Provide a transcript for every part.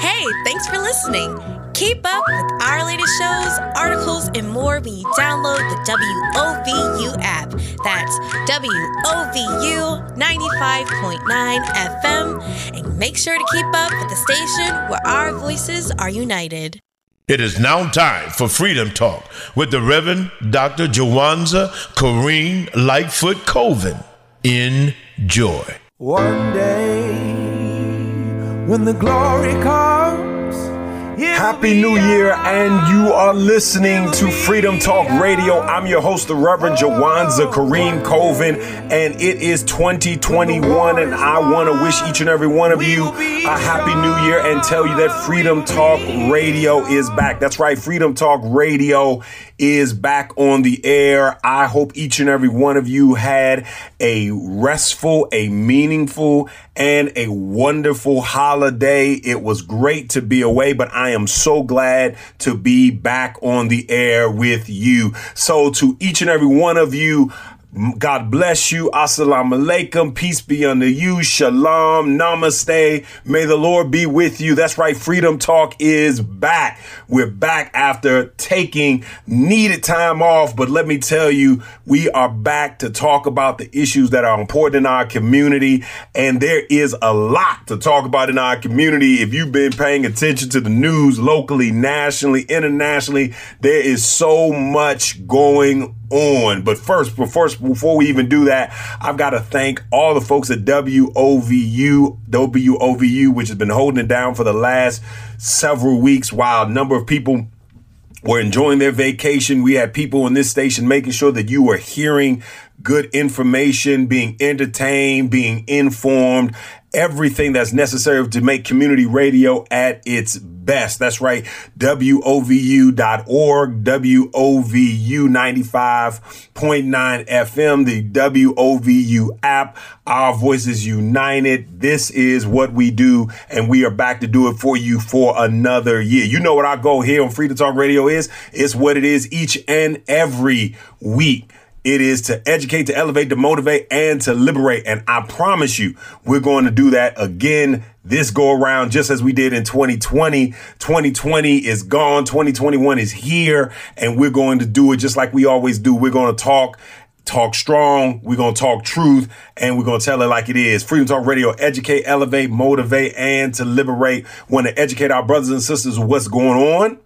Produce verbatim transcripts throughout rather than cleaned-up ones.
Hey, thanks for listening. Keep up with our latest shows, articles, and more when you download the W O V U app. That's W O V U ninety-five point nine F M. And make sure to keep up with the station where our voices are united. It is now time for Freedom Talk with the Reverend Doctor Jawanza Karim Lightfoot Colvin. Enjoy. One day when the glory comes. Happy New Year, and you are listening to Freedom Talk Radio. I'm your host, the Reverend Jawanza Karim Colvin, and it is twenty twenty-one, and I want to wish each and every one of you a Happy New Year and tell you that Freedom Talk Radio is back. That's right, Freedom Talk Radio is back on the air. I hope each and every one of you had a restful, a meaningful, and a wonderful holiday. It was great to be away, but I am so glad to be back on the air with you. So to each and every one of you, God bless you. Assalamu alaikum. Peace be unto you. Shalom. Namaste. May the Lord be with you. That's right. Freedom Talk is back. We're back after taking needed time off. But let me tell you, we are back to talk about the issues that are important in our community. And there is a lot to talk about in our community. If you've been paying attention to the news locally, nationally, internationally, there is so much going on. on. But first, first, before we even do that, I've got to thank all the folks at W O V U, W O V U, which has been holding it down for the last several weeks while a number of people were enjoying their vacation. We had people on this station making sure that you were hearing good information, being entertained, being informed, everything that's necessary to make community radio at its best. That's right. W O V U dot org, W O V U ninety-five point nine F M, the W O V U app. Our voices united. This is what we do, and we are back to do it for you for another year. You know what our goal here on Freedom Talk Radio is? It's what it is each and every week. It is to educate, to elevate, to motivate, and to liberate. And I promise you, we're going to do that again this go around, just as we did in twenty twenty. twenty twenty is gone. twenty twenty-one is here. And we're going to do it just like we always do. We're going to talk, talk strong. We're going to talk truth, and we're going to tell it like it is. Freedom Talk Radio, educate, elevate, motivate, and to liberate. Want to educate our brothers and sisters on what's going on.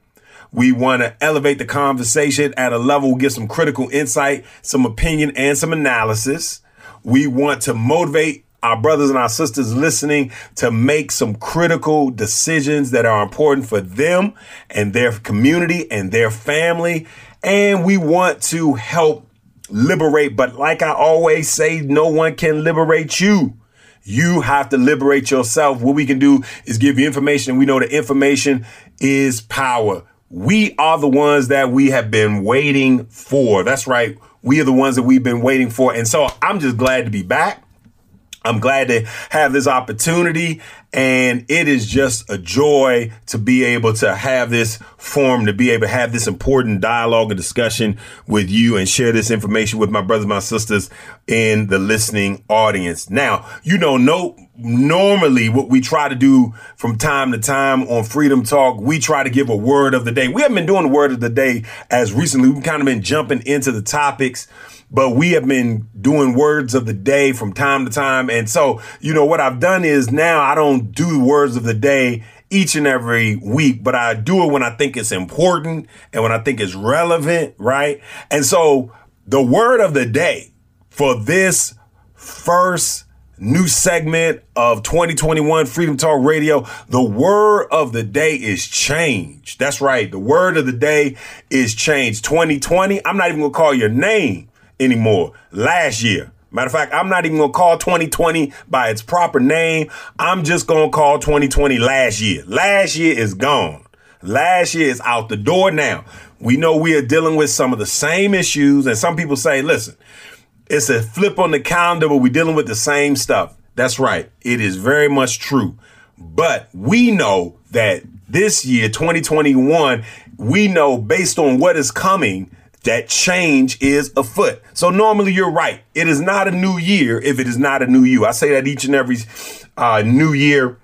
We want to elevate the conversation at a level, give some critical insight, some opinion, and some analysis. We want to motivate our brothers and our sisters listening to make some critical decisions that are important for them and their community and their family. And we want to help liberate. But like I always say, no one can liberate you. You have to liberate yourself. What we can do is give you information. We know that information is power. We are the ones that we have been waiting for. That's right. We are the ones that we've been waiting for. And so I'm just glad to be back. I'm glad to have this opportunity. And it is just a joy to be able to have this forum, to be able to have this important dialogue and discussion with you and share this information with my brothers and my sisters in the listening audience. Now, you know, no. Normally, what we try to do from time to time on Freedom Talk, we try to give a word of the day. We haven't been doing the word of the day as recently. We've kind of been jumping into the topics, but we have been doing words of the day from time to time. And so, you know, what I've done is now I don't do words of the day each and every week, but I do it when I think it's important and when I think it's relevant, right? And so the word of the day for this first new segment of twenty twenty-one Freedom Talk Radio. The word of the day is change. That's right. The word of the day is change. twenty twenty, I'm not even going to call your name anymore. Last year. Matter of fact, I'm not even going to call twenty twenty by its proper name. I'm just going to call twenty twenty last year. Last year is gone. Last year is out the door now. We know we are dealing with some of the same issues. And some people say, listen, it's a flip on the calendar, but we're dealing with the same stuff. That's right. It is very much true. But we know that this year, twenty twenty-one, we know based on what is coming, that change is afoot. So normally you're right. It is not a new year if it is not a new you. I say that each and every uh, new year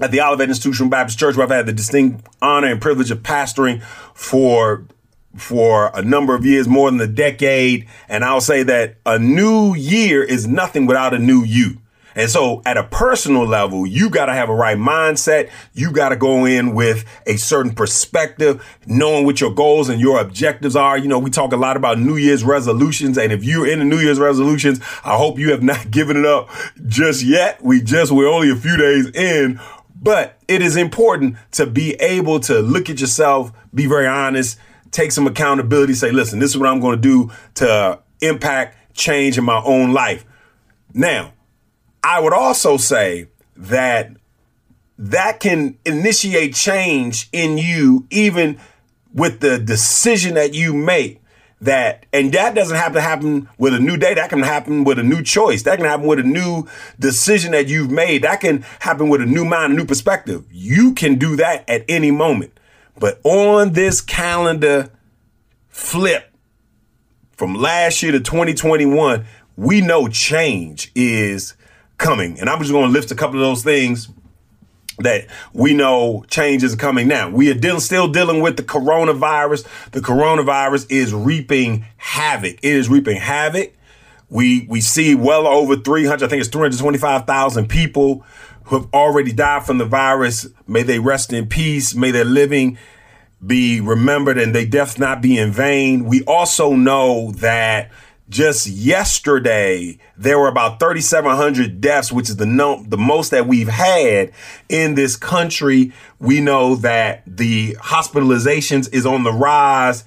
at the Olivet Institution Baptist Church, where I've had the distinct honor and privilege of pastoring for for a number of years, more than a decade. And I'll say that a new year is nothing without a new you. And so at a personal level, you got to have a right mindset. You got to go in with a certain perspective, knowing what your goals and your objectives are. You know, we talk a lot about New Year's resolutions. And if you're into New Year's resolutions, I hope you have not given it up just yet. We just we're only a few days in. But it is important to be able to look at yourself, be very honest, take some accountability, say, listen, this is what I'm going to do to impact change in my own life. Now, I would also say that that can initiate change in you, even with the decision that you make. That, and that doesn't have to happen with a new day. That can happen with a new choice. That can happen with a new decision that you've made. That can happen with a new mind, a new perspective. You can do that at any moment. But on this calendar flip from last year to twenty twenty-one, we know change is coming. And I'm just going to list a couple of those things that we know change is coming. Now, we are deal- still dealing with the coronavirus. The coronavirus is reaping havoc. It is reaping havoc. We we see well over three hundred, I think it's three hundred twenty-five thousand people who have already died from the virus. May they rest in peace. May their living be remembered and their death not be in vain. We also know that just yesterday, there were about three thousand seven hundred deaths, which is the no, the most that we've had in this country. We know that the hospitalizations is on the rise,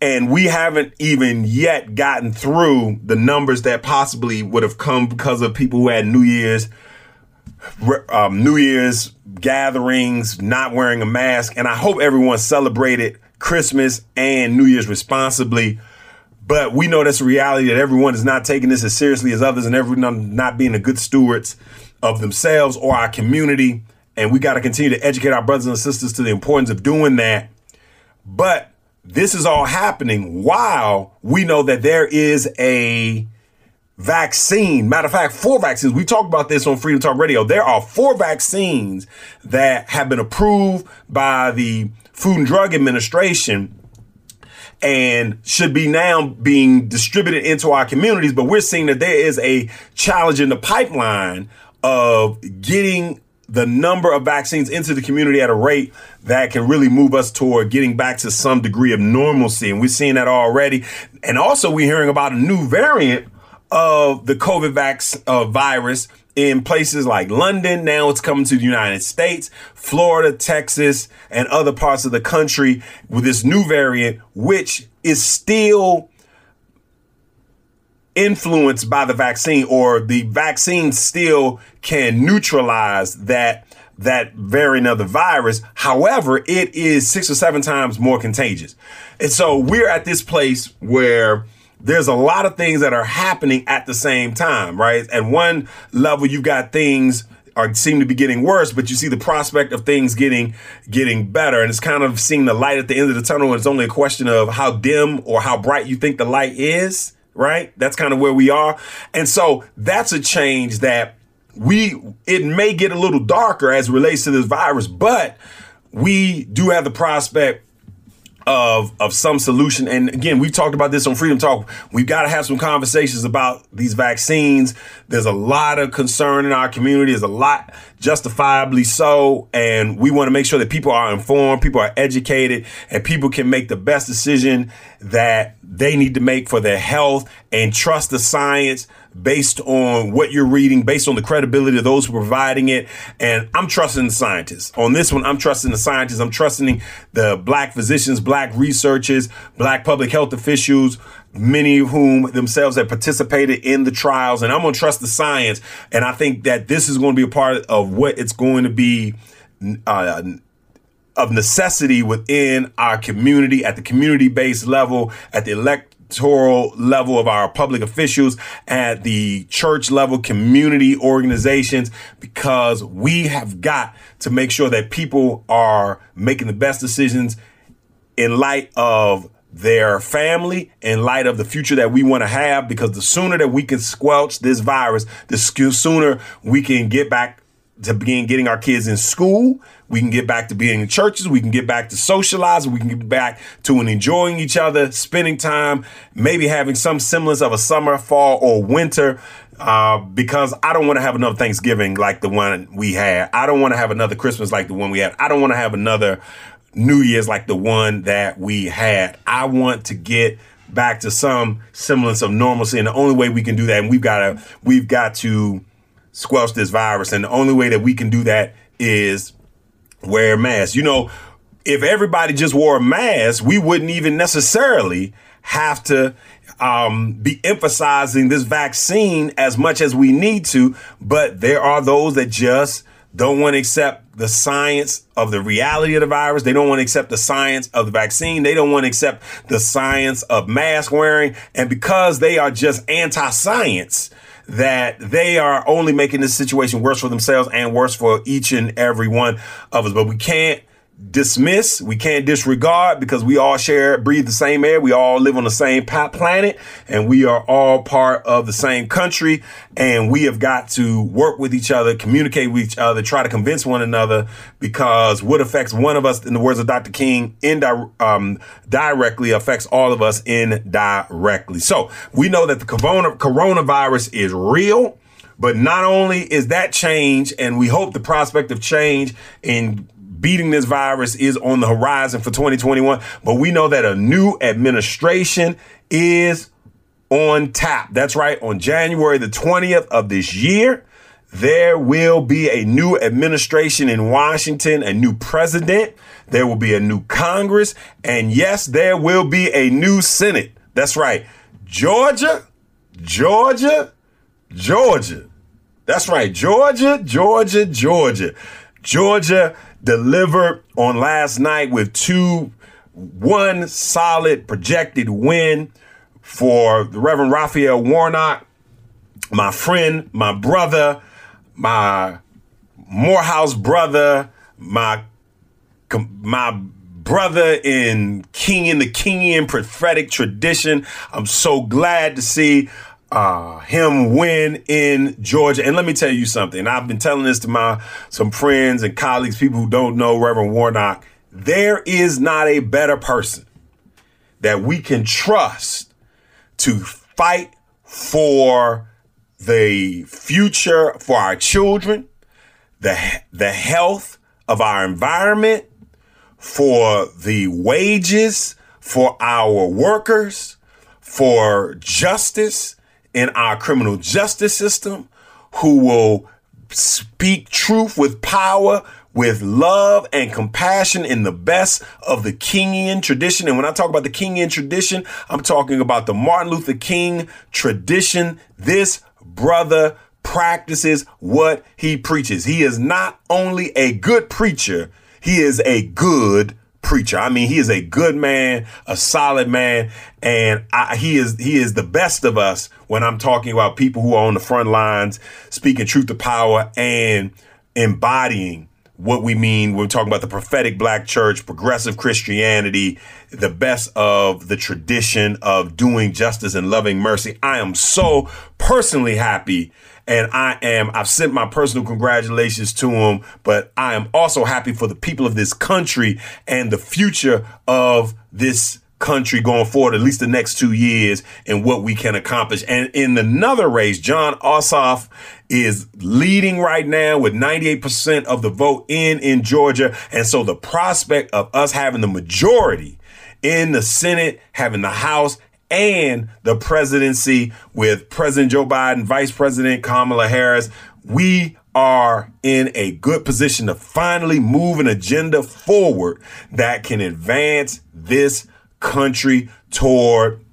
and we haven't even yet gotten through the numbers that possibly would have come because of people who had New Year's Um, New Year's gatherings, not wearing a mask. And I hope everyone celebrated Christmas and New Year's responsibly. But we know that's a reality, that everyone is not taking this as seriously as others, and everyone not being the good stewards of themselves or our community. And we got to continue to educate our brothers and sisters to the importance of doing that. But this is all happening while we know that there is a vaccine. Matter of fact, four vaccines. We talked about this on Freedom Talk Radio. There are four vaccines that have been approved by the Food and Drug Administration and should be now being distributed into our communities. But we're seeing that there is a challenge in the pipeline of getting the number of vaccines into the community at a rate that can really move us toward getting back to some degree of normalcy. And we're seeing that already. And also we're hearing about a new variant of the COVID vax, uh, virus in places like London. Now it's coming to the United States, Florida, Texas, and other parts of the country with this new variant, which is still influenced by the vaccine, or the vaccine still can neutralize that, that variant of the virus. However, it is six or seven times more contagious. And so we're at this place where there's a lot of things that are happening at the same time, right? At one level, you've got things are seem to be getting worse, but you see the prospect of things getting getting better. And it's kind of seeing the light at the end of the tunnel. And it's only a question of how dim or how bright you think the light is, right? That's kind of where we are. And so that's a change that we it may get a little darker as it relates to this virus, but we do have the prospect of of some solution. And again, we've talked about this on Freedom Talk. We've got to have some conversations about these vaccines. There's a lot of concern in our community. There's a lot, justifiably so. And we want to make sure that people are informed, people are educated, and people can make the best decision that they need to make for their health, and trust the science based on what you're reading, based on the credibility of those who are providing it. And I'm trusting the scientists on this one. I'm trusting the scientists. I'm trusting the Black physicians, Black researchers, Black public health officials, many of whom themselves have participated in the trials. And I'm going to trust the science. And I think that this is going to be a part of what it's going to be uh, of necessity within our community, at the community-based level, at the elect level of our public officials, at the church level, community organizations, because we have got to make sure that people are making the best decisions in light of their family, in light of the future that we want to have, because the sooner that we can squelch this virus, the sooner we can get back to begin getting our kids in school. We can get back to being in churches. We can get back to socializing. We can get back to an enjoying each other, spending time, maybe having some semblance of a summer, fall, or winter. Uh, because I don't want to have another Thanksgiving like the one we had. I don't want to have another Christmas like the one we had. I don't want to have another New Year's like the one that we had. I want to get back to some semblance of normalcy. And the only way we can do that, and we've got to, we've got to squelch this virus. And the only way that we can do that is wear a mask. You know, if everybody just wore a mask, we wouldn't even necessarily have to um, be emphasizing this vaccine as much as we need to. But there are those that just don't want to accept the science of the reality of the virus. They don't want to accept the science of the vaccine. They don't want to accept the science of mask wearing. And because they are just anti-science, that they are only making this situation worse for themselves and worse for each and every one of us. But we can't dismiss, we can't disregard, because we all share, breathe the same air, we all live on the same planet, and we are all part of the same country, and we have got to work with each other, communicate with each other, try to convince one another, because what affects one of us, in the words of Doctor King, indi- um, directly affects all of us indirectly. So we know that the corona- coronavirus is real, but not only is that change, and we hope the prospect of change in beating this virus is on the horizon for twenty twenty-one, but we know that a new administration is on tap. That's right. On January the twentieth of this year, there will be a new administration in Washington, a new president. There will be a new Congress. And yes, there will be a new Senate. That's right. Georgia, Georgia, Georgia. That's right. Georgia, Georgia, Georgia. Georgia delivered on last night with two, one solid projected win for the Reverend Raphael Warnock, my friend, my brother, my Morehouse brother, my my brother in King in the Kingian prophetic tradition. I'm so glad to see Uh, him win in Georgia. And let me tell you something. I've been telling this to my some friends and colleagues, people who don't know Reverend Warnock. There is not a better person that we can trust to fight for the future for our children, the the health of our environment, for the wages for our workers, for justice in our criminal justice system, who will speak truth with power, with love and compassion in the best of the Kingian tradition. And when I talk about the Kingian tradition, I'm talking about the Martin Luther King tradition. This brother practices what he preaches. He is not only a good preacher, he is a good preacher. I mean, he is a good man, a solid man, and I, he is he is the best of us when I'm talking about people who are on the front lines speaking truth to power and embodying what we mean when we're talking about the prophetic black church, progressive Christianity, the best of the tradition of doing justice and loving mercy. I am so personally happy, and I am, I've sent my personal congratulations to him, but I am also happy for the people of this country and the future of this country going forward, at least the next two years, and what we can accomplish. And in another race, Jon Ossoff is leading right now with ninety-eight percent of the vote in, in Georgia. And so the prospect of us having the majority in the Senate, having the House, and the presidency with President Joe Biden, Vice President Kamala Harris, we are in a good position to finally move an agenda forward that can advance this country toward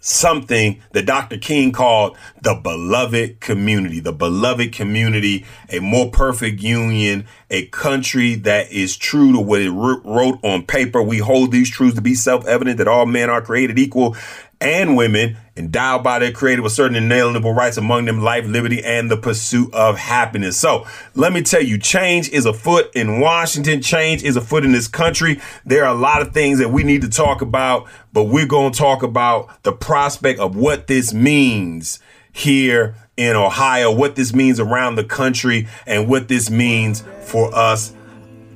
something that Doctor King called the beloved community, the beloved community, a more perfect union, a country that is true to what it wrote on paper. We hold these truths to be self-evident, that all men are created equal and women, endowed by their creator with certain inalienable rights, among them life, liberty, and the pursuit of happiness. So let me tell you, change is afoot in Washington. Change is afoot in this country. There are a lot of things that we need to talk about, but we're going to talk about the prospect of what this means here in Ohio, what this means around the country, and what this means for us,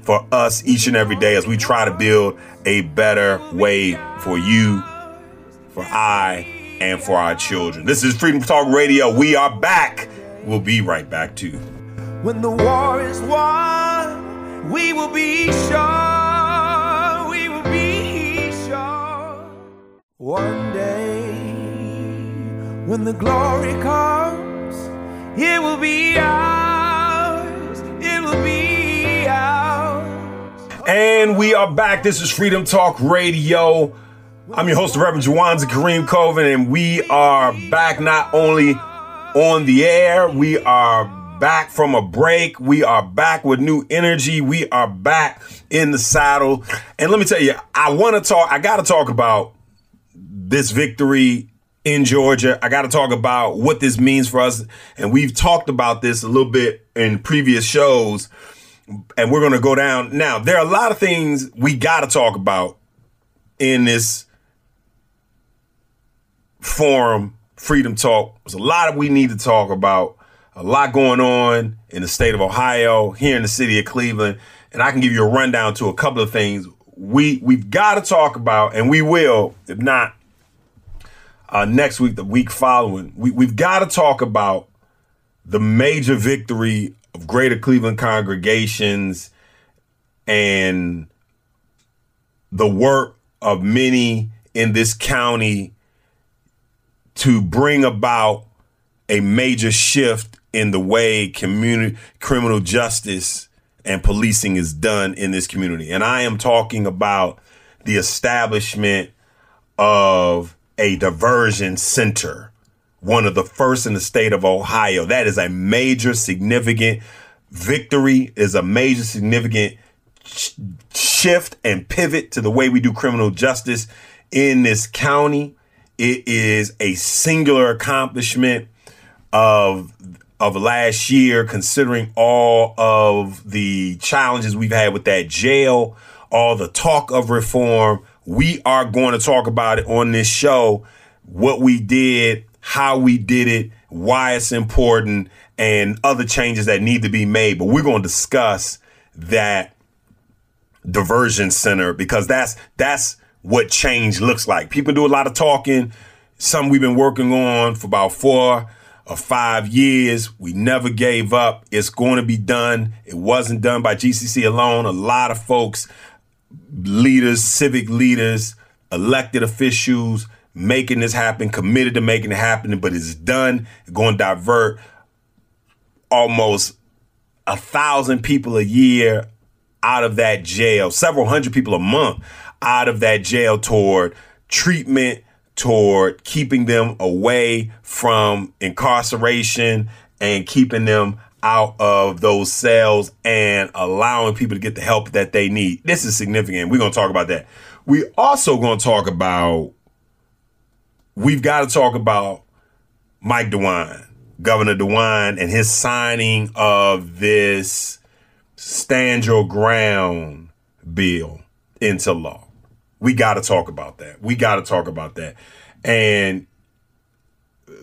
for us each and every day as we try to build a better way for you, for I, and for our children. This is Freedom Talk Radio. We are back. We'll be right back too. When the war is won, we will be sure, we will be sure. One day, when the glory comes, it will be ours, it will be ours. And we are back. This is Freedom Talk Radio. I'm your host, the Reverend Jawanza Karim Colvin, and we are back not only on the air, we are back from a break. We are back with new energy. We are back in the saddle. And let me tell you, I want to talk, I got to talk about this victory in Georgia. I got to talk about what this means for us. And we've talked about this a little bit in previous shows, and we're going to go down. Now, there are a lot of things we got to talk about in this forum, Freedom Talk. There's a lot that we need to talk about, a lot going on in the state of Ohio, here in the city of Cleveland, and I can give you a rundown to a couple of things we we've got to talk about, and we will, if not uh next week, the week following. We, we've got to talk about the major victory of Greater Cleveland Congregations and the work of many in this county to bring about a major shift in the way community criminal justice and policing is done in this community. And I am talking about the establishment of a diversion center, one of the first in the state of Ohio. That is a major significant victory, is a major significant sh- shift and pivot to the way we do criminal justice in this county. It is a singular accomplishment of of last year, considering all of the challenges we've had with that jail, all the talk of reform. We are going to talk about it on this show, what we did, how we did it, why it's important, and other changes that need to be made. But we're going to discuss that diversion center, because that's that's what change looks like. People do a lot of talking. Something we've been working on for about four or five years. We never gave up. It's going to be done. It wasn't done by G C C alone. A lot of folks, leaders, civic leaders, elected officials, making this happen, committed to making it happen, but it's done. It's going to divert almost a thousand people a year out of that jail, several hundred people a month out of that jail, toward treatment, toward keeping them away from incarceration and keeping them out of those cells and allowing people to get the help that they need. This is significant. We're going to talk about that. We also going to talk about, we've got to talk about Mike DeWine, Governor DeWine, and his signing of this Stand Your Ground bill into law. We got to talk about that. We got to talk about that. And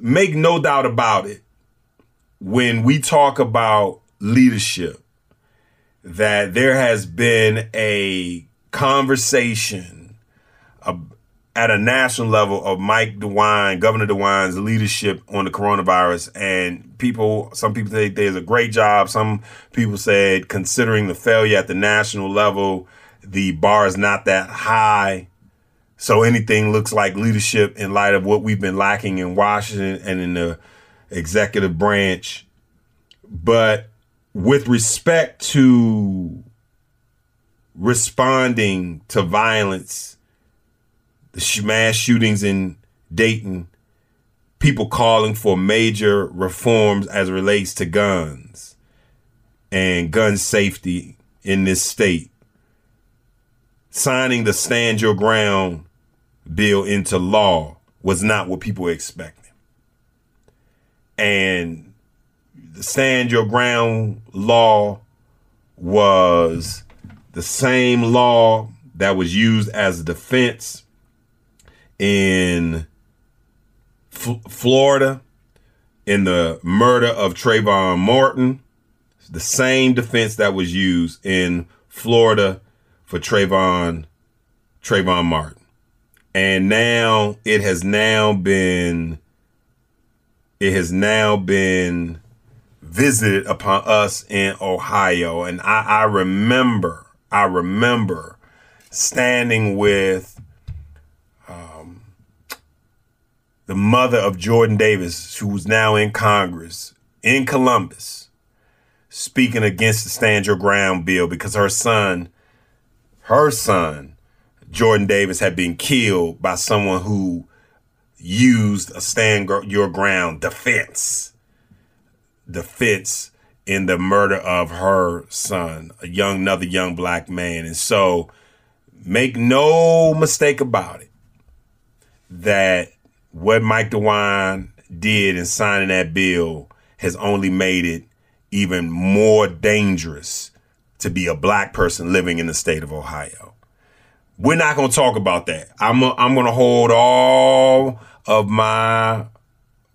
make no doubt about it, when we talk about leadership, that there has been a conversation uh, at a national level of Mike DeWine, Governor DeWine's leadership on the coronavirus. And people, some people say there's a great job. Some people said, considering the failure at the national level, the bar is not that high, so anything looks like leadership in light of what we've been lacking in Washington and in the executive branch. But with respect to responding to violence, the mass shootings in Dayton, people calling for major reforms as it relates to guns and gun safety in this state, signing the Stand Your Ground bill into law was not what people were expecting. And the Stand Your Ground law was the same law that was used as a defense in F- Florida in the murder of Trayvon Martin, the same defense that was used in Florida for Trayvon, Trayvon Martin. And now it has now been, it has now been visited upon us in Ohio. And I, I remember, I remember standing with um, the mother of Jordan Davis, who was now in Congress, in Columbus, speaking against the Stand Your Ground bill because her son, her son, Jordan Davis, had been killed by someone who used a Stand Your Ground defense, defense in the murder of her son, a young, another young black man. And so make no mistake about it, that what Mike DeWine did in signing that bill has only made it even more dangerous to be a black person living in the state of Ohio. We're not going to talk about that. I'm a, I'm going to hold all of my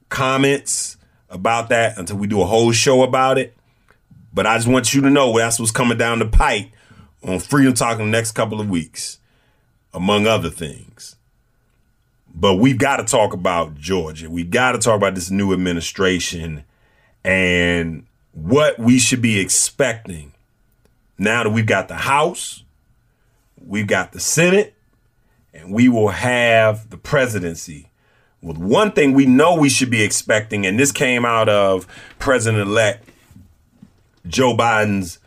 comments about that until we do a whole show about it. But I just want you to know that's what's coming down the pike on Freedom Talk in the next couple of weeks, among other things. But we've got to talk about Georgia. We've got to talk about this new administration and what we should be expecting now that we've got the House, we've got the Senate, and we will have the presidency. With one thing we know we should be expecting, and this came out of President-elect Joe Biden's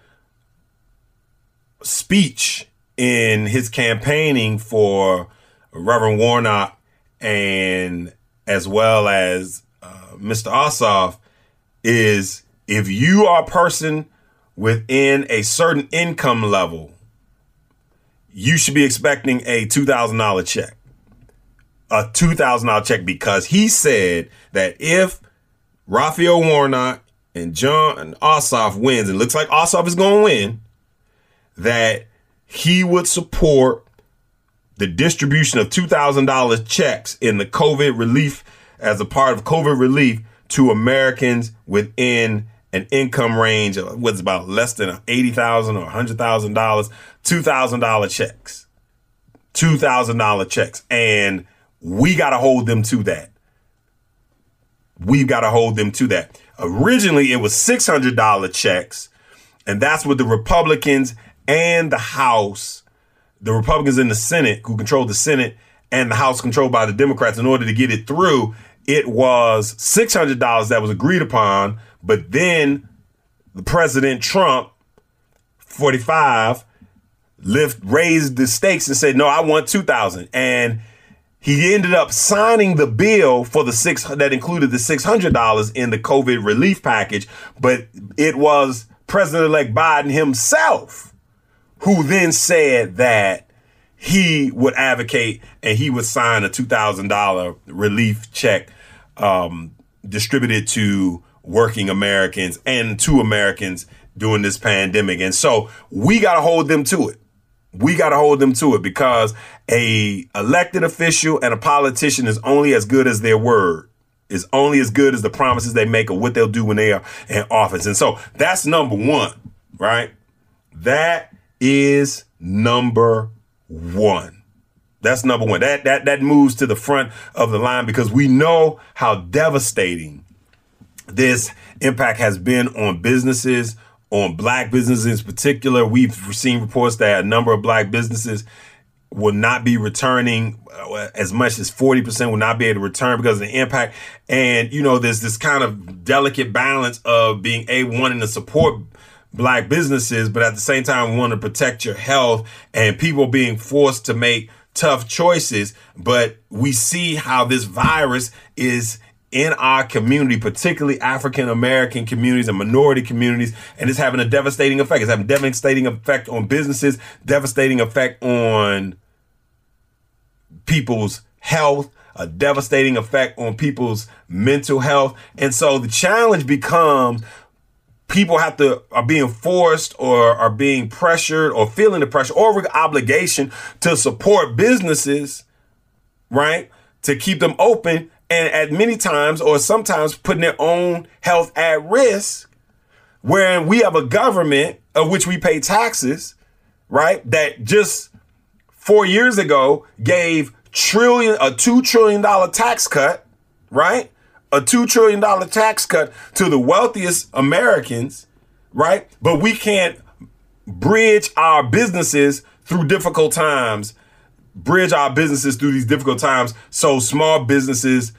speech in his campaigning for Reverend Warnock, and as well as uh, Mister Ossoff, is if you are a person within a certain income level, you should be expecting a two thousand dollars check, a two thousand dollars check, because he said that if Raphael Warnock and Jon Ossoff wins, and it looks like Ossoff is going to win, that he would support the distribution of two thousand dollars checks in the COVID relief as a part of COVID relief to Americans within an income range of what's about less than eighty thousand dollars or one hundred thousand dollars, two thousand dollars checks, two thousand dollars checks. And we got to hold them to that. We've got to hold them to that. Originally, it was six hundred dollars checks. And that's what the Republicans and the House, the Republicans in the Senate, who control the Senate, and the House controlled by the Democrats, in order to get it through, it was six hundred dollars that was agreed upon. But then the President Trump, forty-five, lift, raised the stakes and said, no, I want two thousand. And he ended up signing the bill for the six that included the six hundred dollars in the COVID relief package. But it was President-elect Biden himself who then said that he would advocate and he would sign a two thousand dollars relief check um, distributed to working Americans and to Americans during this pandemic. And so we got to hold them to it. We got to hold them to it, because a elected official and a politician is only as good as their word, is only as good as the promises they make or what they'll do when they are in office. And so that's number one, right? That is number one. That's number one. That, that, that moves to the front of the line, because we know how devastating this impact has been on businesses, on black businesses in particular. We've seen reports that a number of black businesses will not be returning, as much as forty percent will not be able to return because of the impact. And, you know, there's this kind of delicate balance of being a wanting to support black businesses, but at the same time, want to protect your health, and people being forced to make tough choices. But we see how this virus is in our community, particularly African-American communities and minority communities. And it's having a devastating effect. It's having a devastating effect on businesses, devastating effect on people's health, a devastating effect on people's mental health. And so the challenge becomes, people have to are being forced or are being pressured or feeling the pressure or obligation to support businesses, right, to keep them open. and at many times or sometimes putting their own health at risk, wherein we have a government of which we pay taxes, right, that just four years ago gave trillion a two trillion dollar tax cut, right? A two trillion dollar tax cut to the wealthiest Americans, right? But we can't bridge our businesses through difficult times, bridge our businesses through these difficult times so small businesses,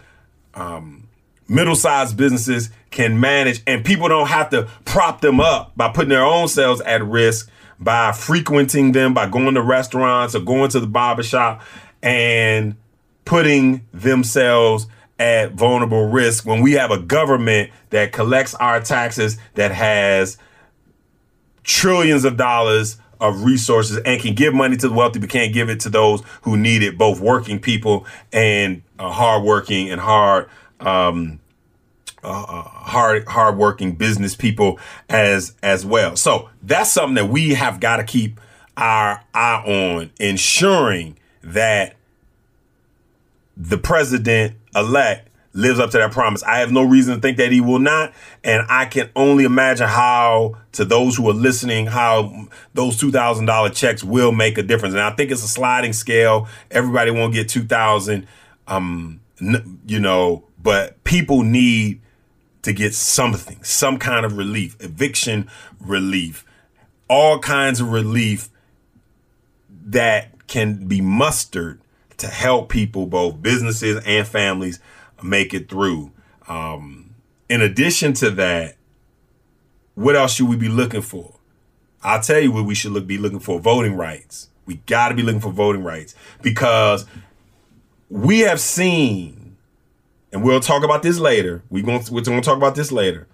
um, middle-sized businesses can manage and people don't have to prop them up by putting their own selves at risk, by frequenting them, by going to restaurants or going to the barbershop and putting themselves at vulnerable risk when we have a government that collects our taxes, that has trillions of dollars of resources and can give money to the wealthy, but can't give it to those who need it, both working people and uh, hardworking and hard, um, uh, hard, hardworking business people as as well. So that's something that we have got to keep our eye on, ensuring that the president-elect lives up to that promise. I have no reason to think that he will not. And I can only imagine how, to those who are listening, how those two thousand dollars checks will make a difference. And I think it's a sliding scale. Everybody won't get two thousand dollars, um, you know, but people need to get something, some kind of relief, eviction relief, all kinds of relief that can be mustered to help people, both businesses and families, make it through. Um, in addition to that, what else should we be looking for? I'll tell you what we should look, be looking for: voting rights. We got to be looking for voting rights, because we have seen, and we'll talk about this later. We're going to, we're going to talk about this later.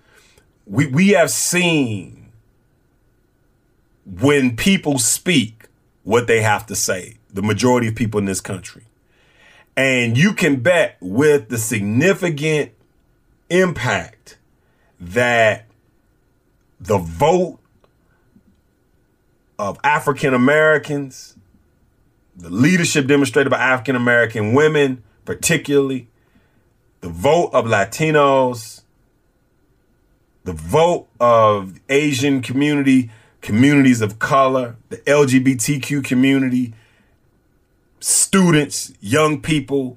We we have seen when people speak what they have to say, the majority of people in this country. And you can bet with the significant impact that the vote of African Americans, the leadership demonstrated by African American women, particularly, the vote of Latinos, the vote of Asian community, communities of color, the L G B T Q community, students, young people,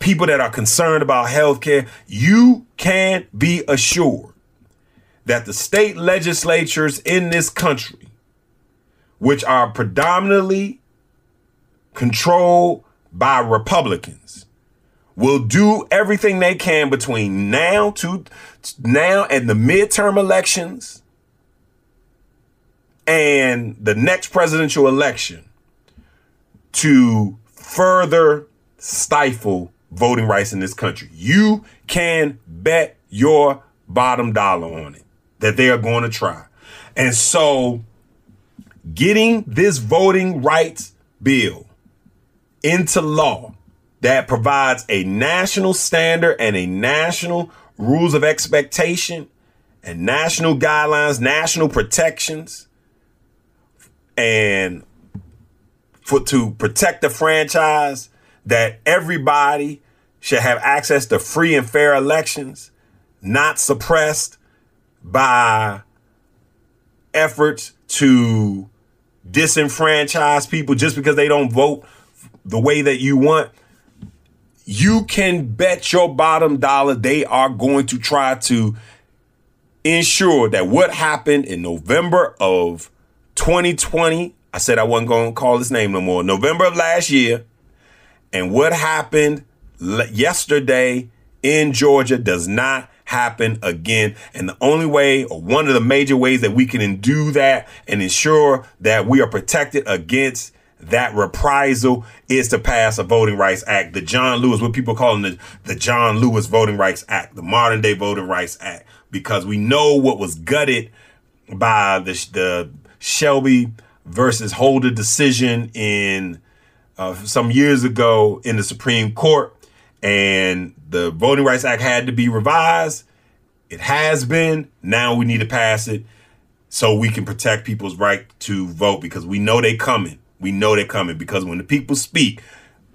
people that are concerned about healthcare, you can be assured that the state legislatures in this country, which are predominantly controlled by Republicans, will do everything they can between now to now and the midterm elections and the next presidential election to further stifle voting rights in this country. You can bet your bottom dollar on it that they are going to try. And so getting this voting rights bill into law that provides a national standard and a national rules of expectation and national guidelines, national protections, and For, to protect the franchise, that everybody should have access to free and fair elections, not suppressed by efforts to disenfranchise people just because they don't vote the way that you want. You can bet your bottom dollar they are going to try to ensure that what happened in November of twenty twenty, I said I wasn't going to call his name no more, November of last year, and what happened le- yesterday in Georgia does not happen again. And the only way, or one of the major ways that we can do that and ensure that we are protected against that reprisal, is to pass a Voting Rights Act, the John Lewis, what people call the, the John Lewis Voting Rights Act, the modern day Voting Rights Act, because we know what was gutted by the, the Shelby Versus Holder decision in uh, some years ago in the Supreme Court, and the Voting Rights Act had to be revised. It has been. Now we need to pass it so we can protect people's right to vote, because we know they coming. We know they're coming, because when the people speak,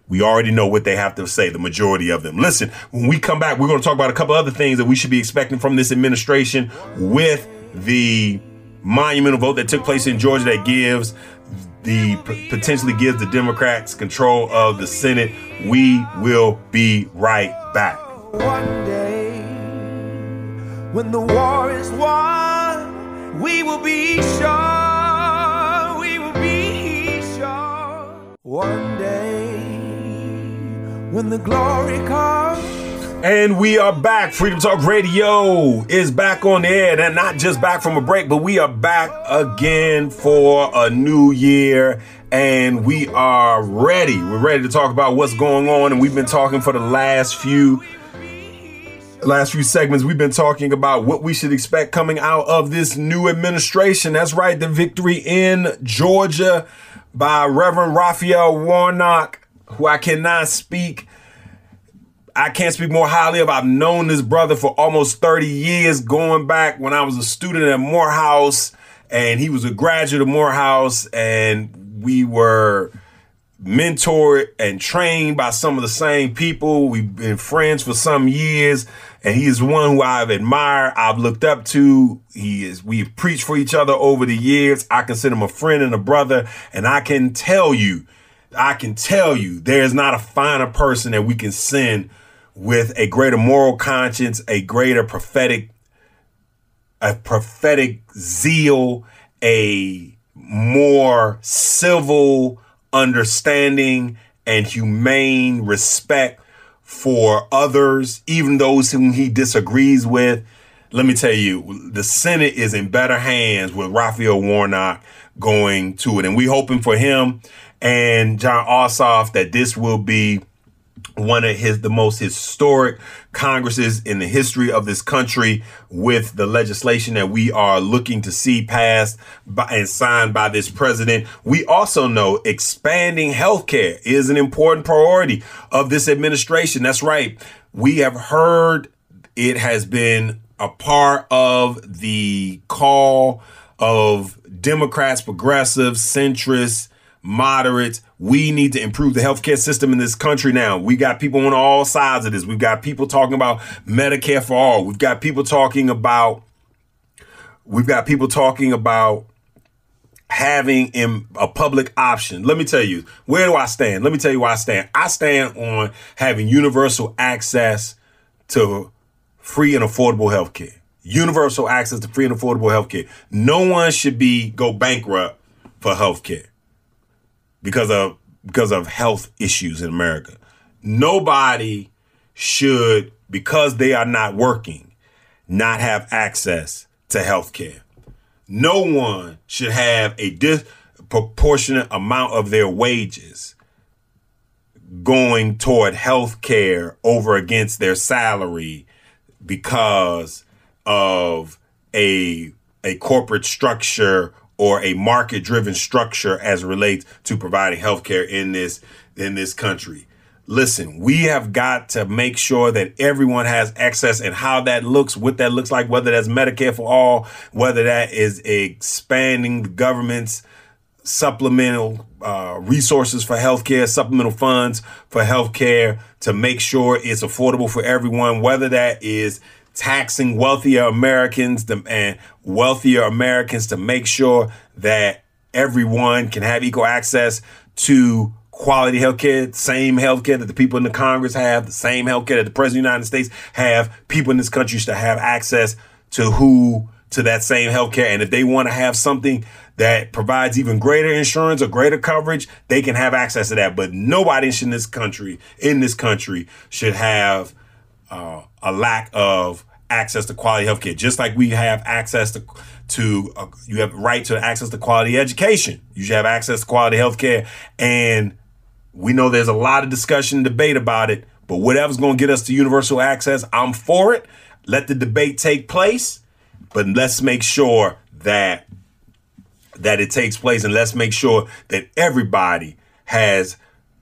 We already know what they have to say, the majority of them. Listen, when we come back, we're going to talk about a couple other things that we should be expecting from this administration with the monumental vote that took place in Georgia that gives the potentially gives the Democrats control of the Senate. We will be right back. One day, when the war is won, we will be sure, we will be sure. One day, when the glory comes. And we are back. Freedom Talk Radio is back on the air. They're not just back from a break, but we are back again for a new year. And we are ready. We're ready to talk about what's going on. And we've been talking for the last few last few segments. We've been talking about what we should expect coming out of this new administration. That's right. The victory in Georgia by Reverend Raphael Warnock, who I cannot speak I can't speak more highly of. I've known this brother for almost thirty years, going back when I was a student at Morehouse, and he was a graduate of Morehouse, and we were mentored and trained by some of the same people. We've been friends for some years, and he is one who I've admired, I've looked up to. He is. We've preached for each other over the years. I consider him a friend and a brother, and I can tell you, I can tell you, there's not a finer person that we can send with a greater moral conscience, a greater prophetic, a prophetic zeal, a more civil understanding and humane respect for others, even those whom he disagrees with. Let me tell you, the Senate is in better hands with Raphael Warnock going to it. And we're hoping for him and Jon Ossoff that this will be one of his the most historic Congresses in the history of this country, with the legislation that we are looking to see passed by and signed by this president. We also know expanding health care is an important priority of this administration. That's right. We have heard it has been a part of the call of Democrats, progressives, centrists, moderates. We need to improve the healthcare system in this country now. We got people on all sides of this. We've got people talking about Medicare for all. We've got people talking about we've got people talking about having a public option. Let me tell you, where do I stand? Let me tell you where I stand. I stand on having universal access to free and affordable healthcare. Universal access to free and affordable healthcare. No one should be go bankrupt for healthcare. Because of because of health issues in America. Nobody should, because they are not working, not have access to health care. No one should have a disproportionate amount of their wages going toward health care over against their salary because of a a corporate structure or a market-driven structure as it relates to providing healthcare in this in this country. Listen, we have got to make sure that everyone has access, and how that looks, what that looks like, whether that's Medicare for all, whether that is expanding the government's supplemental uh, resources for healthcare, supplemental funds for healthcare to make sure it's affordable for everyone, whether that is taxing wealthier Americans to, and wealthier Americans to make sure that everyone can have equal access to quality healthcare, same healthcare that the people in the Congress have, the same healthcare that the President of the United States have. People in this country should have access to who to that same healthcare, and if they want to have something that provides even greater insurance or greater coverage, they can have access to that. But nobody in this country, in this country, should have Uh, a lack of access to quality healthcare, just like we have access to to uh, you have right to access to quality education. You should have access to quality healthcare, and we know there's a lot of discussion and debate about it. But whatever's going to get us to universal access, I'm for it. Let the debate take place, but let's make sure that that it takes place, and let's make sure that everybody has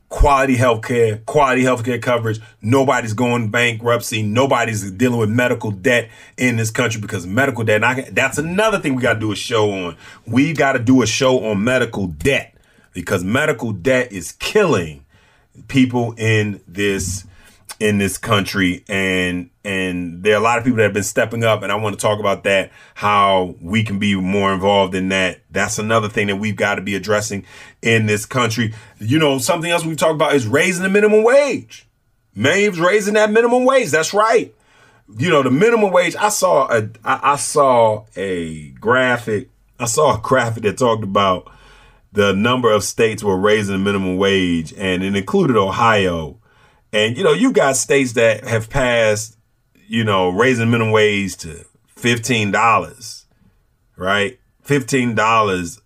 quality healthcare, quality healthcare coverage. Nobody's going bankruptcy. Nobody's dealing with medical debt in this country, because medical debt, and I, that's another thing we got to do a show on. We got to do a show on medical debt, because medical debt is killing people in this in this country. And and there are a lot of people that have been stepping up. And I want to talk about that, how we can be more involved in that. That's another thing that we've got to be addressing in this country. You know, something else we talk about is raising the minimum wage. Maves raising that minimum wage. That's right. You know, the minimum wage. I saw a I, I saw a graphic. I saw a graphic that talked about the number of states were raising the minimum wage, and it included Ohio. And, you know, you got states that have passed, you know, raising minimum wage to fifteen dollars, right? fifteen dollars,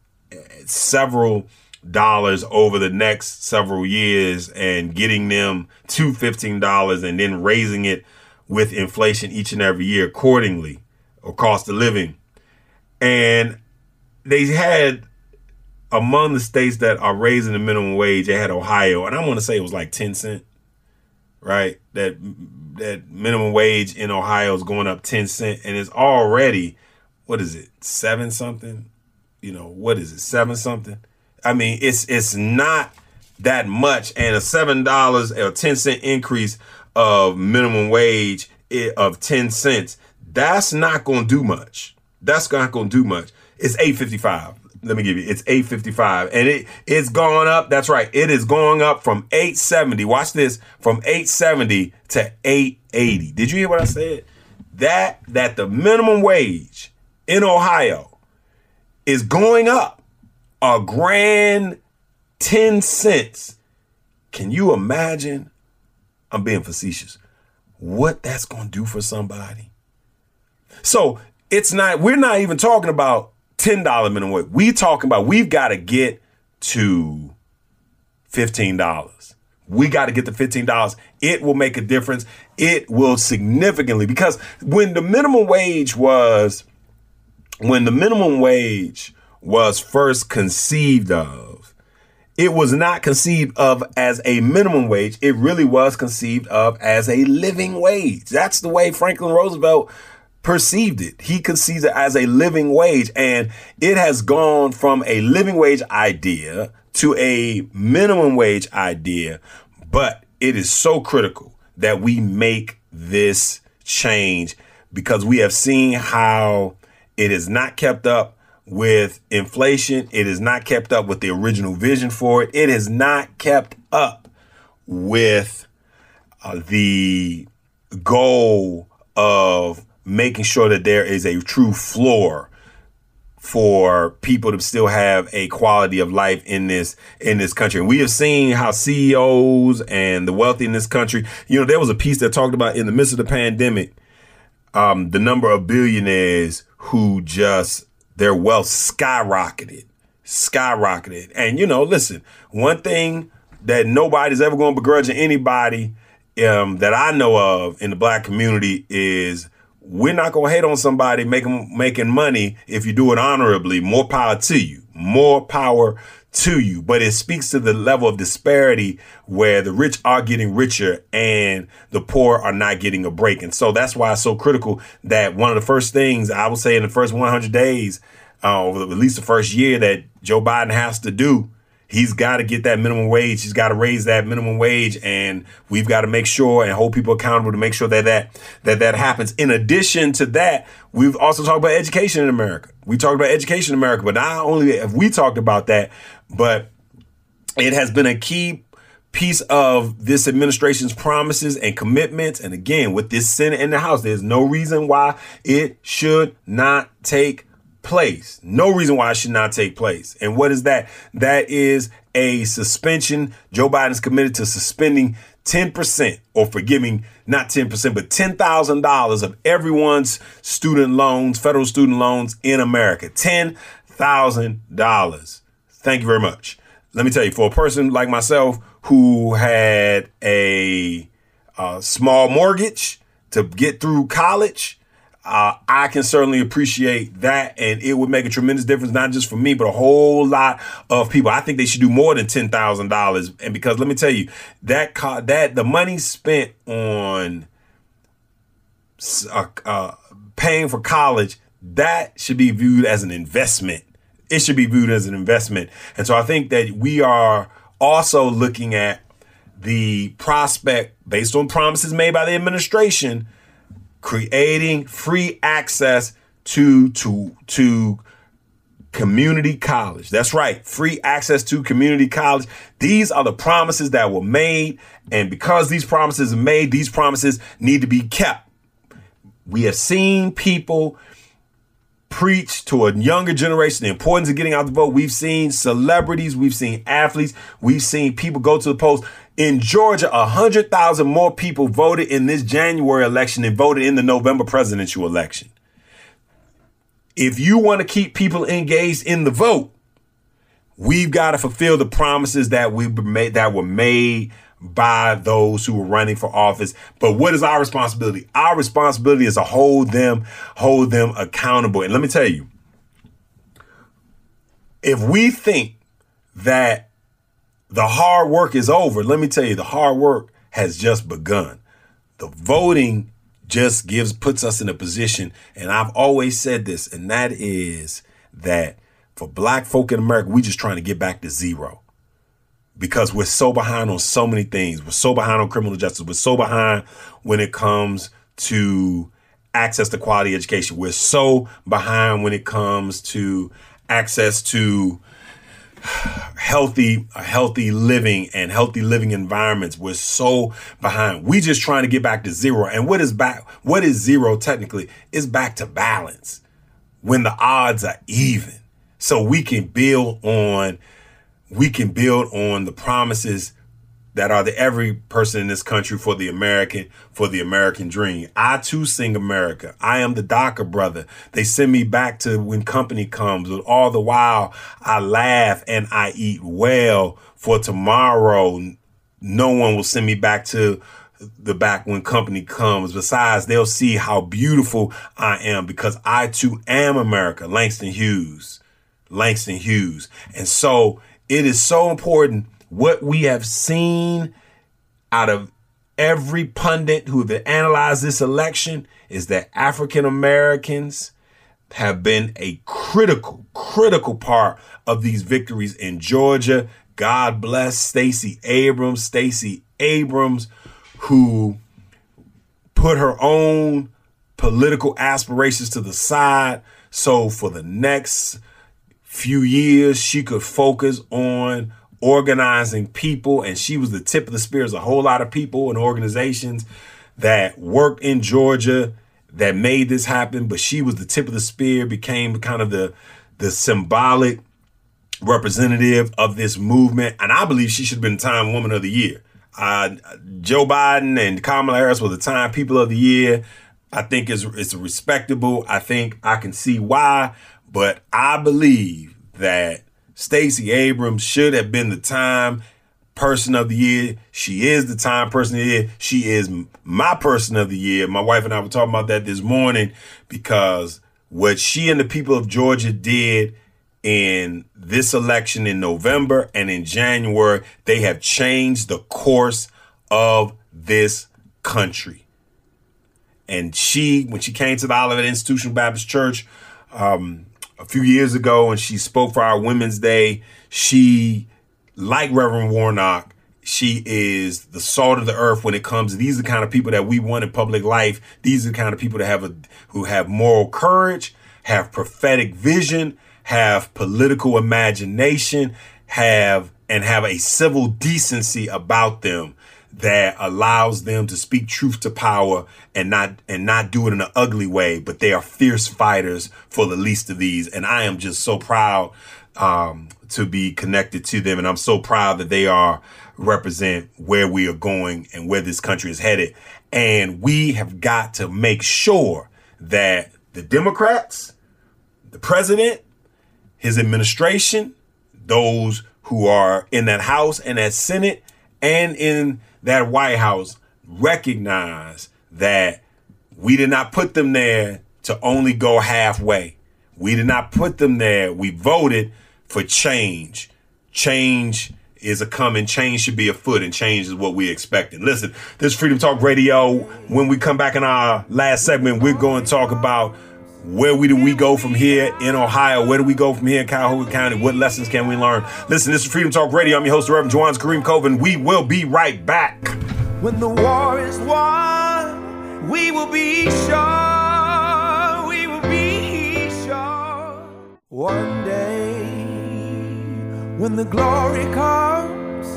several dollars over the next several years, and getting them to fifteen dollars and then raising it with inflation each and every year accordingly, or cost of living. And they had, among the states that are raising the minimum wage, they had Ohio, and I want to say it was like ten cents, right? That that minimum wage in Ohio is going up ten cents, and it's already, what is it, seven something? You know, what is it, seven something? I mean, it's it's not that much, and a seven dollars or ten cent increase of minimum wage of ten cents. That's not gonna do much. That's not gonna do much. It's eight fifty five. Let me give you. It's eight fifty five, and it it's gone up. That's right. It is going up from eight seventy. Watch this. From eight seventy to eight eighty. Did you hear what I said? That that the minimum wage in Ohio is going up a grand ten cents. Can you imagine? I'm being facetious. What that's going to do for somebody. So it's not, we're not even talking about ten dollars minimum wage. We talking about, we've got to get to fifteen dollars. We got to get to fifteen dollars. It will make a difference. It will significantly, because when the minimum wage was, when the minimum wage was first conceived of, it was not conceived of as a minimum wage. It really was conceived of as a living wage. That's the way Franklin Roosevelt perceived it. He conceived it as a living wage, and it has gone from a living wage idea to a minimum wage idea. But it is so critical that we make this change, because we have seen how it is not kept up with inflation. It is not kept up with the original vision for it. It is not kept up with uh, the goal of making sure that there is a true floor for people to still have a quality of life in this in this country. And we have seen how C E Os and the wealthy in this country, you know, there was a piece that talked about in the midst of the pandemic, um, the number of billionaires who just, their wealth skyrocketed, skyrocketed. And, you know, listen, one thing that nobody's ever going to begrudge anybody um, that I know of in the black community is we're not going to hate on somebody making, making money if you do it honorably. More power to you, more power to you. But it speaks to the level of disparity where the rich are getting richer and the poor are not getting a break. And so that's why it's so critical that one of the first things I would say in the first one hundred days, uh, or at least the first year, that Joe Biden has to do, he's got to get that minimum wage. He's got to raise that minimum wage. And we've got to make sure and hold people accountable to make sure that that that, that happens. In addition to that, we've also talked about education in America. We talked about education in America, but not only have we talked about that, but it has been a key piece of this administration's promises and commitments. And again, with this Senate and the House, there's no reason why it should not take place. No reason why it should not take place. And what is that? That is a suspension. Joe Biden's committed to suspending ten percent, or forgiving not ten percent, but ten thousand dollars of everyone's student loans, federal student loans in America. ten thousand dollars. Thank you very much. Let me tell you, for a person like myself who had a, a small mortgage to get through college, uh, I can certainly appreciate that. And it would make a tremendous difference, not just for me, but a whole lot of people. I think they should do more than ten thousand dollars. And because let me tell you, that co- that the money spent on uh, uh, paying for college, that should be viewed as an investment. It should be viewed as an investment. And so I think that we are also looking at the prospect, based on promises made by the administration, creating free access to to to community college. That's right. Free access to community college. These are the promises that were made. And because these promises are made, these promises need to be kept. We have seen people preach to a younger generation the importance of getting out the vote. We've seen celebrities. We've seen athletes. We've seen people go to the polls. In Georgia, one hundred thousand more people voted in this January election than voted in the November presidential election. If you want to keep people engaged in the vote, we've got to fulfill the promises that we made, that were made by those who were running for office. But what is our responsibility? Our responsibility is to hold them, hold them accountable. And let me tell you, if we think that the hard work is over, let me tell you, the hard work has just begun. The voting just gives, puts us in a position. And I've always said this, and that is that for black folk in America, we're just trying to get back to zero because we're so behind on so many things. We're so behind on criminal justice. We're so behind when it comes to access to quality education. We're so behind when it comes to access to healthy, healthy living and healthy living environments. We're so behind. We just trying to get back to zero. And what is back? What is zero technically? It's back to balance when the odds are even. So we can build on, we can build on the promises that are to every person in this country for the American, for the American dream. I too sing America. I am the DACA brother. They send me back to when company comes, but all the while I laugh and I eat well for tomorrow. No one will send me back to the back when company comes. Besides, they'll see how beautiful I am because I too am America. Langston Hughes, Langston Hughes. And so it is so important. What we have seen out of every pundit who have analyzed this election is that African Americans have been a critical, critical part of these victories in Georgia. God bless Stacey Abrams, Stacey Abrams, who put her own political aspirations to the side. So for the next few years, she could focus on organizing people, and she was the tip of the spear. There's a whole lot of people and organizations that worked in Georgia that made this happen, but she was the tip of the spear, became kind of the the symbolic representative of this movement. And I believe she should have been Time Woman of the Year. Uh, Joe Biden and Kamala Harris were the Time People of the Year. I think it's, it's respectable. I think I can see why, but I believe that Stacey Abrams should have been the Time Person of the Year. She is the Time Person of the Year. She is my Person of the Year. My wife and I were talking about that this morning because what she and the people of Georgia did in this election in November and in January, they have changed the course of this country. And she, when she came to the Olivet Institution Baptist Church, um, a few years ago, and she spoke for our Women's Day, she, like Reverend Warnock, she is the salt of the earth when it comes to these are the kind of people that we want in public life. These are the kind of people that have a, who have moral courage, have prophetic vision, have political imagination, have and have a civil decency about them that allows them to speak truth to power and not and not do it in an ugly way. But they are fierce fighters for the least of these. And I am just so proud um, to be connected to them. And I'm so proud that they are represent where we are going and where this country is headed. And we have got to make sure that the Democrats, the president, his administration, those who are in that House and that Senate and in that White House recognize that we did not put them there to only go halfway. We did not put them there. We voted for change. Change is a coming. Change should be afoot, and change is what we expected. Listen, this is Freedom Talk Radio. When we come back in our last segment, we're going to talk about Where we do we go from here in Ohio? Where do we go from here in Cuyahoga County? What lessons can we learn? Listen, this is Freedom Talk Radio. I'm your host, the Reverend Jawanza Karim Colvin. We will be right back. When the war is won, we will be sure. We will be sure. One day, when the glory comes,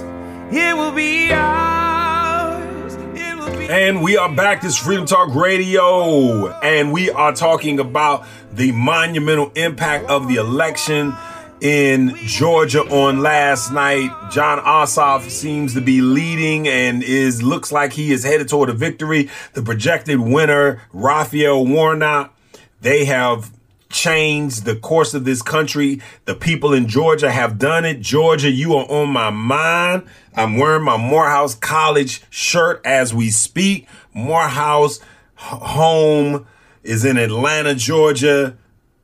it will be ours. It will be. And we are back. This is Freedom Talk Radio. And we are talking about the monumental impact of the election in Georgia on last night. Jon Ossoff seems to be leading and is looks like he is headed toward a victory. The projected winner, Raphael Warnock, they have changed the course of this country. The people in Georgia have done it. Georgia, you are on my mind. I'm wearing my Morehouse College shirt as we speak. Morehouse home is in Atlanta, Georgia,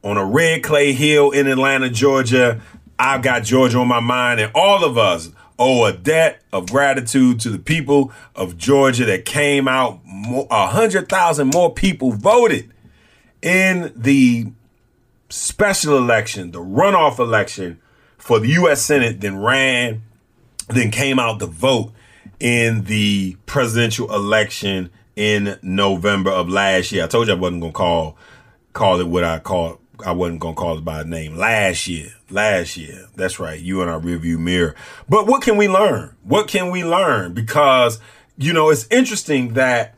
on a red clay hill in Atlanta, Georgia. I've got Georgia on my mind, and all of us owe a debt of gratitude to the people of Georgia that came out. one hundred thousand more people voted in the special election, the runoff election for the U S Senate, then ran, then came out to vote in the presidential election in November of last year. I told you I wasn't going to call call it what I call I wasn't going to call it by name. Last year. Last year. That's right. You in our rearview mirror. But what can we learn? What can we learn? Because, you know, it's interesting that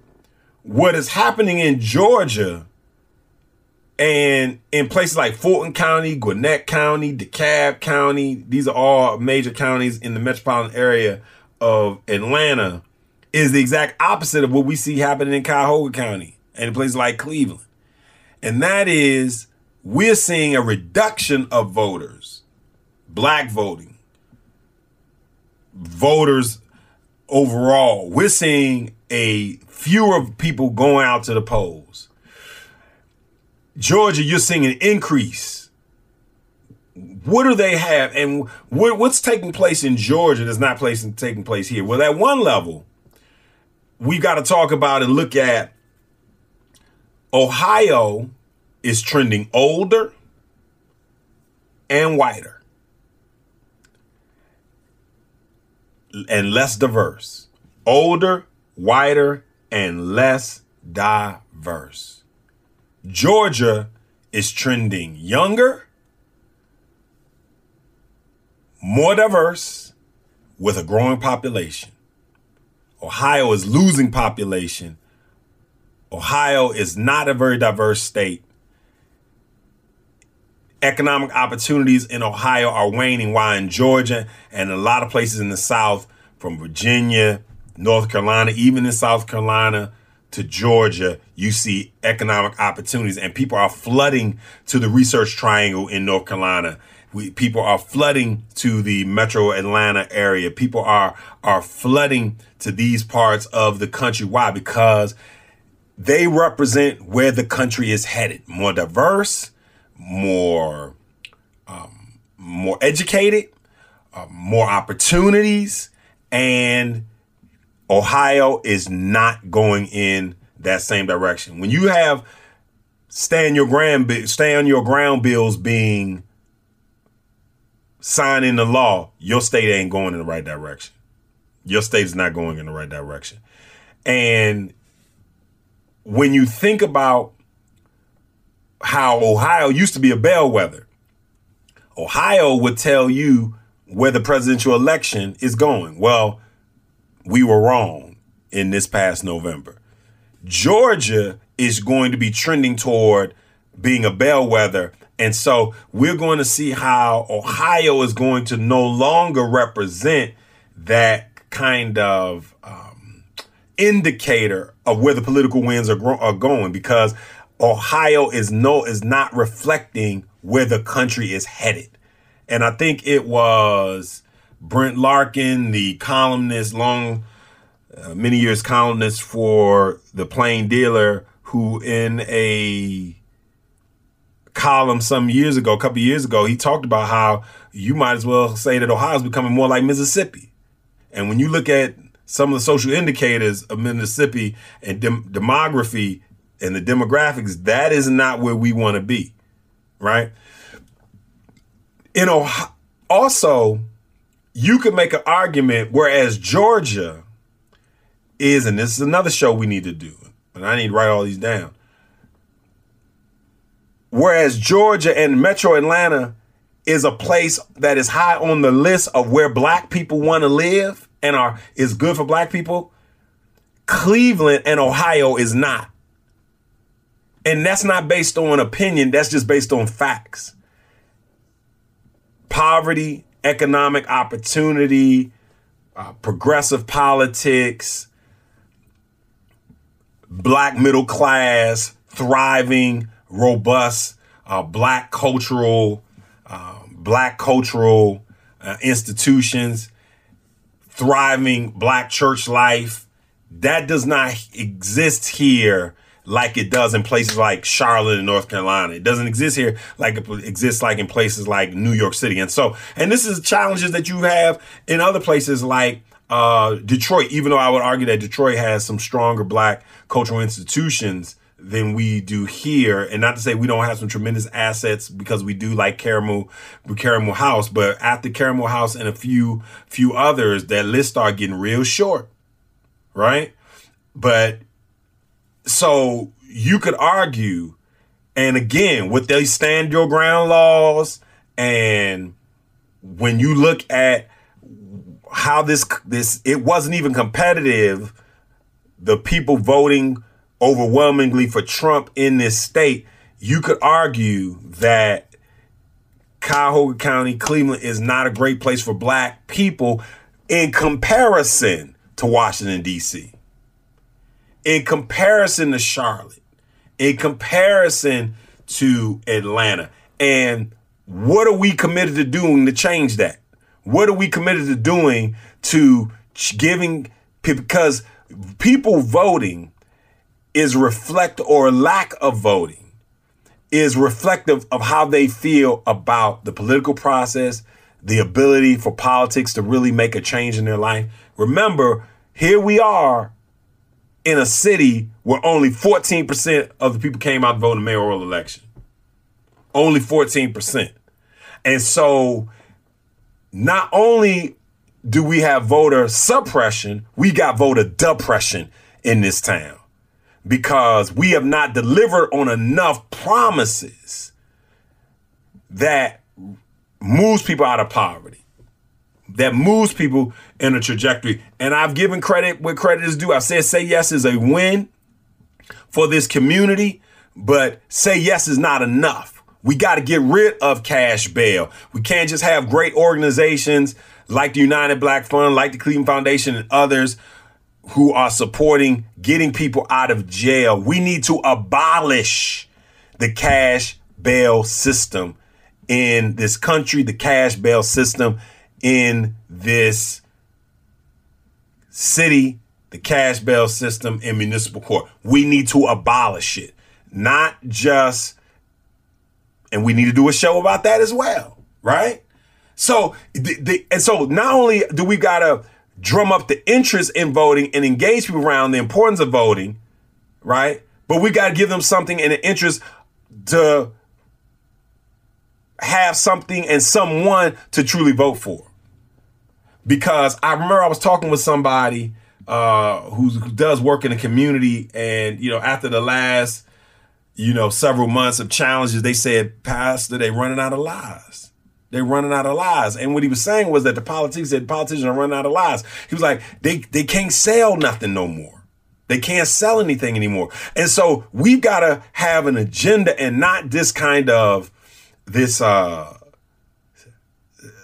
what is happening in Georgia and in places like Fulton County, Gwinnett County, DeKalb County, these are all major counties in the metropolitan area of Atlanta, is the exact opposite of what we see happening in Cuyahoga County and in places like Cleveland. And that is, we're seeing a reduction of voters, black voting, voters overall. We're seeing a fewer people going out to the polls. Georgia, you're seeing an increase. What do they have? And what, what's taking place in Georgia that's not place, taking place here? Well, at one level, we got to talk about and look at Ohio is trending older and whiter and less diverse. Older, whiter, and less diverse. Georgia is trending younger, more diverse, with a growing population. Ohio is losing population. Ohio is not a very diverse state. Economic opportunities in Ohio are waning, while in Georgia and a lot of places in the South, from Virginia, North Carolina, even in South Carolina, to Georgia, you see economic opportunities, and people are flooding to the Research Triangle in North Carolina. We, people are flooding to the Metro Atlanta area. People are are flooding to these parts of the country. Why? Because they represent where the country is headed. More diverse, more um, more educated, uh, more opportunities, and Ohio is not going in that same direction. When you have stand your ground, stand your ground bills being signed into law, your state ain't going in the right direction. Your state's not going in the right direction. And when you think about how Ohio used to be a bellwether, Ohio would tell you where the presidential election is going. Well, we were wrong in this past November. Georgia is going to be trending toward being a bellwether. And so we're going to see how Ohio is going to no longer represent that kind of um, indicator of where the political winds are, gro- are going, because Ohio is no is not reflecting where the country is headed. And I think it was Brent Larkin, the columnist, long, uh, many years columnist for the Plain Dealer, who in a column some years ago, a couple years ago, he talked about how you might as well say that Ohio is becoming more like Mississippi. And when you look at some of the social indicators of Mississippi and dem- demography, and the demographics, that is not where we want to be, right? In Ohio, also, you could make an argument, whereas Georgia is, and this is another show we need to do, and I need to write all these down. Whereas Georgia and Metro Atlanta is a place that is high on the list of where black people want to live and are is good for black people, Cleveland and Ohio is not. And that's not based on opinion. That's just based on facts. Poverty, economic opportunity, uh, progressive politics, black middle class, thriving, robust, uh, black cultural, uh, black cultural uh, institutions, thriving black church life. That does not exist here like it does in places like Charlotte and North Carolina. It doesn't exist here like it exists like in places like New York City. And so, and this is challenges that you have in other places like uh, Detroit, even though I would argue that Detroit has some stronger black cultural institutions than we do here. And not to say we don't have some tremendous assets, because we do, like Caramel, Caramel House, but after Caramel House and a few, few others, that list start getting real short, right? But so you could argue, and again, with these stand your ground laws, and when you look at how this, this it wasn't even competitive, the people voting overwhelmingly for Trump in this state, you could argue that Cuyahoga County, Cleveland is not a great place for black people in comparison to Washington, D C, in comparison to Charlotte, in comparison to Atlanta. And what are we committed to doing to change that? What are we committed to doing to giving, because people voting is reflect, or lack of voting is reflective of how they feel about the political process, the ability for politics to really make a change in their life. Remember, here we are, in a city where only fourteen percent of the people came out to vote in the mayoral election. Only fourteen percent. And so not only do we have voter suppression, we got voter depression in this town, because we have not delivered on enough promises that moves people out of poverty, that moves people in a trajectory. And I've given credit where credit is due. I said Say Yes is a win for this community, but Say Yes is not enough. We got to get rid of cash bail. We can't just have great organizations like the United Black Fund, like the Cleveland Foundation and others who are supporting getting people out of jail. We need to abolish the cash bail system in this country, the cash bail system in this city, the cash bail system in municipal court. We need to abolish it, not just, and we need to do a show about that as well, right? So, the, the, and so not only do we gotta drum up the interest in voting and engage people around the importance of voting, right? But we gotta give them something in the interest to have something and someone to truly vote for. Because I remember I was talking with somebody uh, who, who does work in the community, and, you know, after the last, you know, several months of challenges, they said, Pastor, they're running out of lies. They're running out of lies. And what he was saying was that the politics, that politicians are running out of lies. He was like, they, they can't sell nothing no more. They can't sell anything anymore. And so we've got to have an agenda, and not this kind of this uh,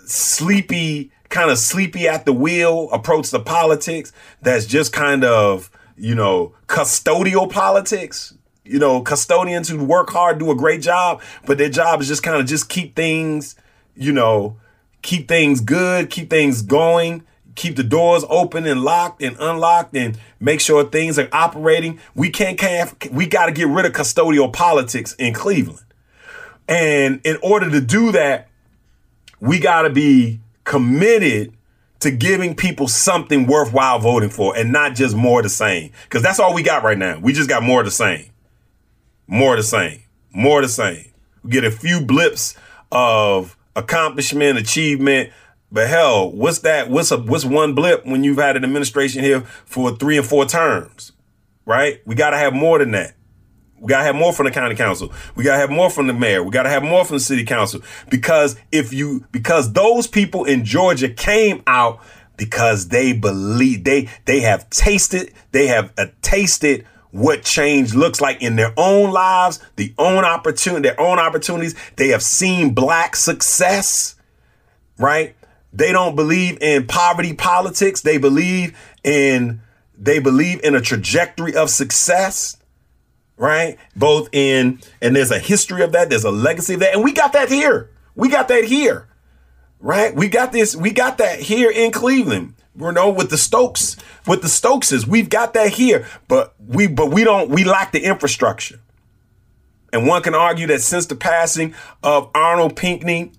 sleepy, kind of sleepy at the wheel approach to politics that's just kind of, you know, custodial politics. You know, custodians who work hard, do a great job, but their job is just kind of just keep things, you know, keep things good, keep things going, keep the doors open and locked and unlocked, and make sure things are operating. We can't, can't we got to get rid of custodial politics in Cleveland. And in order to do that, we got to be committed to giving people something worthwhile voting for, and not just more of the same, because that's all we got right now. We just got more of the same. more of the same, more of the same. We get a few blips of accomplishment, achievement, but hell, what's that? What's a, what's one blip when you've had an administration here for three and four terms, right? We got to have more than that. We got to have more from the county council. We got to have more from the mayor. We got to have more from the city council, because if you, because those people in Georgia came out because they believe they, they have tasted, they have a tasted what change looks like in their own lives, the own opportunity, their own opportunities. They have seen black success, right? They don't believe in poverty politics. They believe in, they believe in a trajectory of success. Right. Both in, and there's a history of that. There's a legacy of that. And we got that here. We got that here. Right. We got this. We got that here in Cleveland. You know, with the Stokes, with the Stokeses, we've got that here. But we but we don't we lack the infrastructure. And one can argue that since the passing of Arnold Pinckney,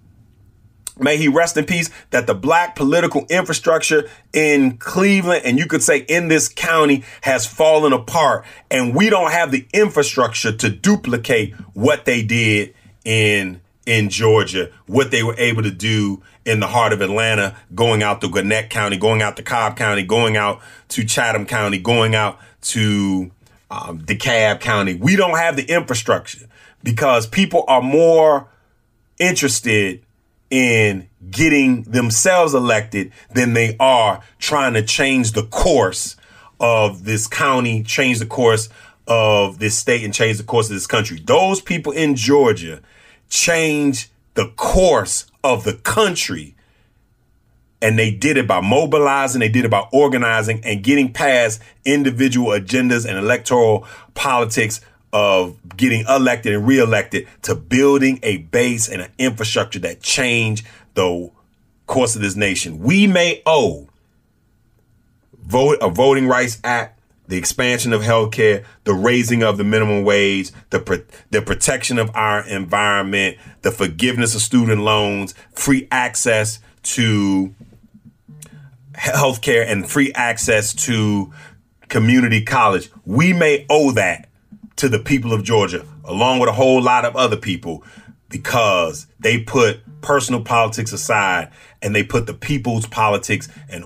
may he rest in peace, that the black political infrastructure in Cleveland, and you could say in this county, has fallen apart, and we don't have the infrastructure to duplicate what they did in in Georgia, what they were able to do in the heart of Atlanta, going out to Gwinnett County, going out to Cobb County, going out to Chatham County, going out to um, DeKalb County. We don't have the infrastructure because people are more interested in getting themselves elected than they are trying to change the course of this county, change the course of this state, and change the course of this country. Those people in Georgia changed the course of the country, and they did it by mobilizing, they did it by organizing, and getting past individual agendas and electoral politics of getting elected and reelected, to building a base and an infrastructure that change the course of this nation. We may owe vote a Voting Rights Act, the expansion of health care, the raising of the minimum wage, the, pro- the protection of our environment, the forgiveness of student loans, free access to health care, and free access to community college. We may owe that to the people of Georgia, along with a whole lot of other people, because they put personal politics aside and they put the people's politics and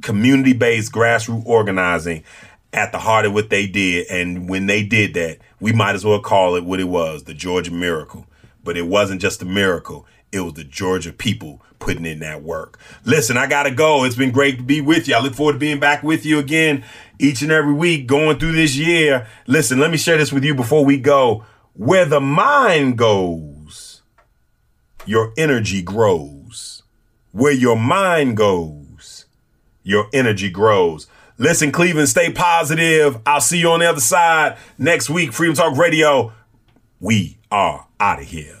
community-based grassroots organizing at the heart of what they did. And when they did that, we might as well call it what it was, the Georgia miracle. But it wasn't just a miracle. It was the Georgia people putting in that work. Listen, I got to go. It's been great to be with you. I look forward to being back with you again each and every week going through this year. Listen, let me share this with you before we go. Where the mind goes, your energy grows. Where your mind goes, your energy grows. Listen, Cleveland, stay positive. I'll see you on the other side next week. Freedom Talk Radio. We are out of here.